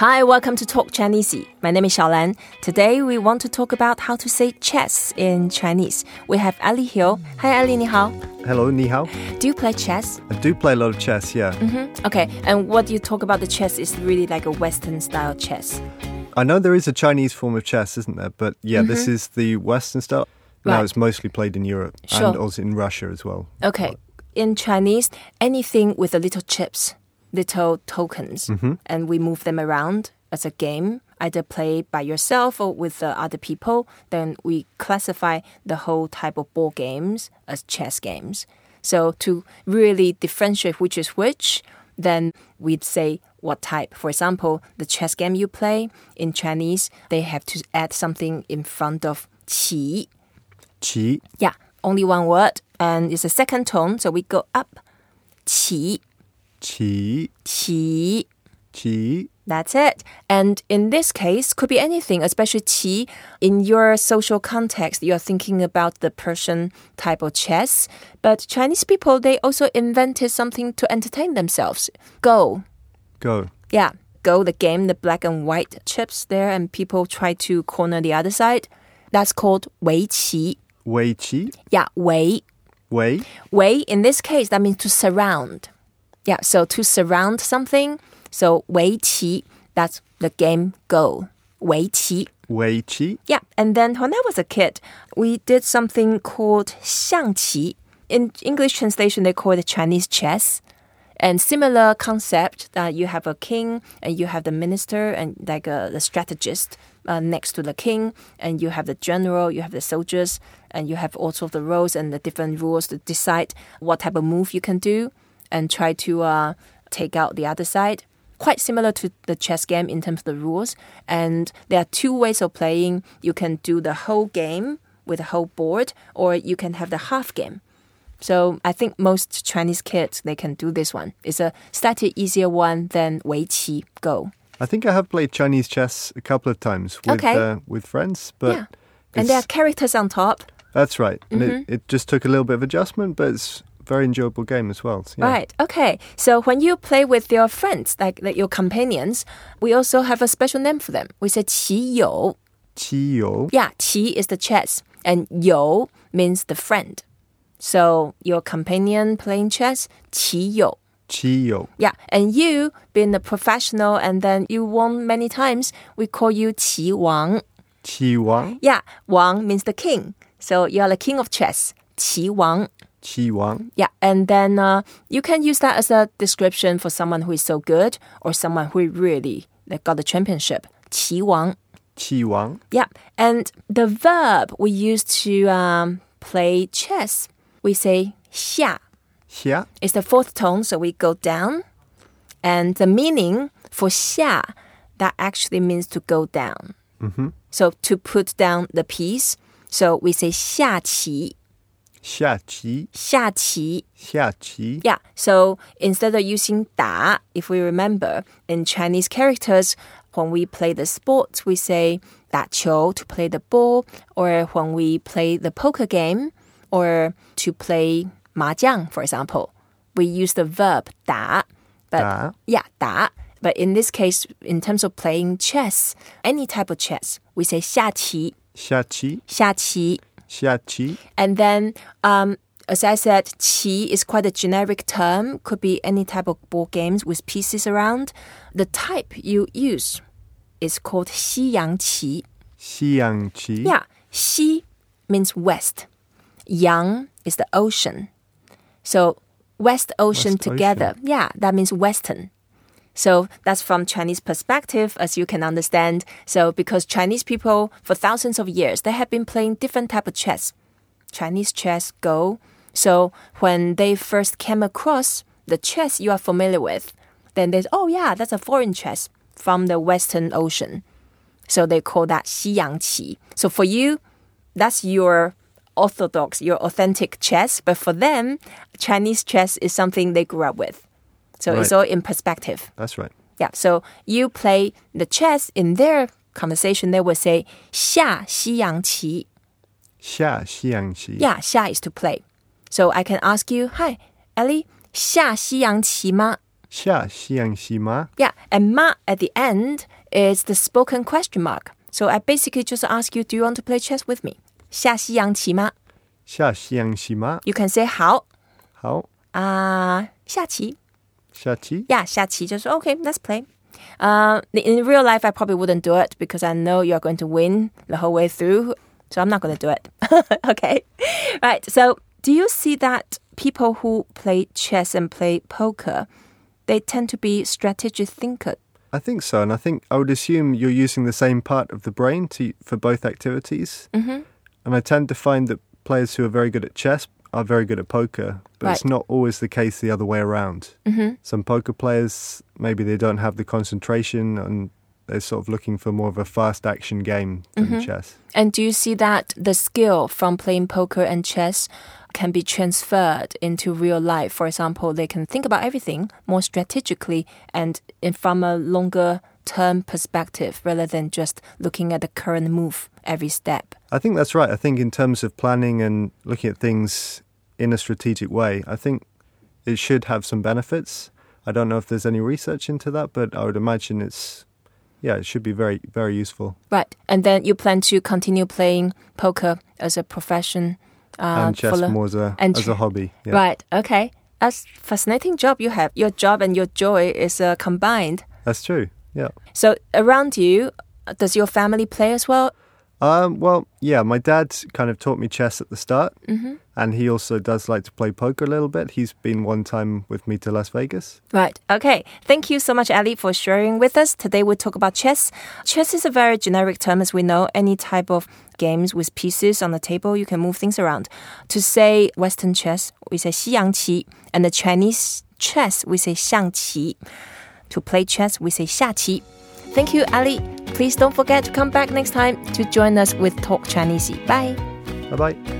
Hi, welcome to Talk Chinese. My name is ShaoLan. Today we want to talk about how to say chess in Chinese. We have Ellie Hill. Hi Ellie, 你好. Hello, 你好. Do you play chess? I do play a lot of chess, yeah. Mm-hmm. Okay, and what you talk about the chess is really like a Western style chess. I know there is a Chinese form of chess, isn't there? But yeah, this is the Western style. Right. Now it's mostly played in Europe and also in Russia as well. Okay. In Chinese, anything with the little chips, little tokens, and we move them around as a game, either play by yourself or with the other people, then we classify the whole type of board games as chess games. So to really differentiate which is which, then we'd say what type. For example, the chess game you play, in Chinese, they have to add something in front of qi. Qi? Yeah, only one word. And it's a second tone, so we go up. Qi. Qi. Qi. Qi. That's it. And in this case, could be anything, especially qi. In your social context, you're thinking about the Persian type of chess. But Chinese people, they also invented something to entertain themselves. Go. Go. Yeah. Go, the game, the black and white chips there, and people try to corner the other side. That's called wei qi. Wei qi? Yeah, wei. Wei? Wei, in this case, that means to surround. Yeah, so to surround something. So, wei qi, that's the game go. Wei qi. Wei qi? Yeah, and then when I was a kid, we did something called xiang qi. In English translation, they call it Chinese chess. And similar concept that you have a king and you have the minister and like the strategist next to the king, and you have the general, you have the soldiers, and you have also the roles and the different rules to decide what type of move you can do and try to take out the other side. Quite similar to the chess game in terms of the rules. And there are two ways of playing. You can do the whole game with the whole board, or you can have the half game. So I think most Chinese kids, they can do this one. It's a slightly easier one than wei qi, go. I think I have played Chinese chess a couple of times with friends. But yeah. And there are characters on top. That's right. And it just took a little bit of adjustment, but it's a very enjoyable game as well. So yeah. Right. Okay. So when you play with your friends, like your companions, we also have a special name for them. We say qi you. Qi you. Yeah, qi is the chess. And you means the friend. So your companion playing chess, qi you. Qi you. Yeah, and you, being a professional and then you won many times, we call you qi wang. Qi wang? Yeah, wang means the king. So you're the king of chess, qi wang. Qi wang. Yeah, and then you can use that as a description for someone who is so good or someone who really got the championship, qi wang. Qi wang. Yeah, and the verb we use to play chess, we say xia. Xia. It's the fourth tone, so we go down. And the meaning for xia, that actually means to go down. So to put down the piece. So we say xia qi. Xia qi. Xia qi. Xia qi. Yeah, so instead of using da, if we remember, in Chinese characters, when we play the sport, we say da qiu to play the ball. Or when we play the poker game, or to play mahjong, for example, we use the verb da. But da. Yeah, da. But in this case, in terms of playing chess, any type of chess, we say xia qi. Xia qi. Xia qi. Xia qi. And then, as I said, qi is quite a generic term. Could be any type of board games with pieces around. The type you use is called xiyang qi. Xiyang qi. Yeah, xi means west. Yang is the ocean. So West Ocean West together. Ocean. Yeah, that means Western. So that's from Chinese perspective, as you can understand. So because Chinese people, for thousands of years, they have been playing different type of chess. Chinese chess, go. So when they first came across the chess you are familiar with, then they say, oh yeah, that's a foreign chess from the Western Ocean. So they call that xiyang qi. So for you, that's your orthodox, your authentic chess, but for them, Chinese chess is something they grew up with. So right. It's all in perspective. That's right. Yeah, so you play the chess, in their conversation, they would say, xia xiyang qi. Xia xiyang qi. Yeah, xia is to play. So I can ask you, hi, Ellie, xia xiyang qi ma? 샤, 시양, 시마. Yeah, and ma at the end is the spoken question mark. So I basically just ask you, do you want to play chess with me? 下西洋棋吗? 下西洋棋吗? You can say 好. 好. 下棋. 下棋? Yeah, 下棋. Just, okay, let's play. In real life, I probably wouldn't do it because I know you're going to win the whole way through. So I'm not going to do it. Okay. Right. So do you see that people who play chess and play poker, they tend to be strategic thinkers? I think so, and I think I would assume you're using the same part of the brain for both activities. Mm-hmm. And I tend to find that players who are very good at chess are very good at poker, but right. It's not always the case the other way around. Mm-hmm. Some poker players, maybe they don't have the concentration and they're sort of looking for more of a fast action game than mm-hmm. chess. And do you see that the skill from playing poker and chess can be transferred into real life? For example, they can think about everything more strategically and from a longer-term perspective rather than just looking at the current move every step. I think that's right. I think in terms of planning and looking at things in a strategic way, I think it should have some benefits. I don't know if there's any research into that, but I would imagine it's... Yeah, it should be very, very useful. Right. And then you plan to continue playing poker as a profession. And chess more as a hobby. Yeah. Right. Okay. That's a fascinating job you have. Your job and your joy is combined. That's true. Yeah. So around you, does your family play as well? Well, yeah, my dad kind of taught me chess at the start. Mm-hmm. And he also does like to play poker a little bit. He's been one time with me to Las Vegas. Right. Okay. Thank you so much, Ellie, for sharing with us. Today we'll talk about chess. Chess is a very generic term, as we know. Any type of games with pieces on the table, you can move things around. To say Western chess, we say 西洋棋. And the Chinese chess, we say 象棋. To play chess, we say 下棋. Thank you, Ellie. Please don't forget to come back next time to join us with Talk Chinese. Bye. Bye-bye.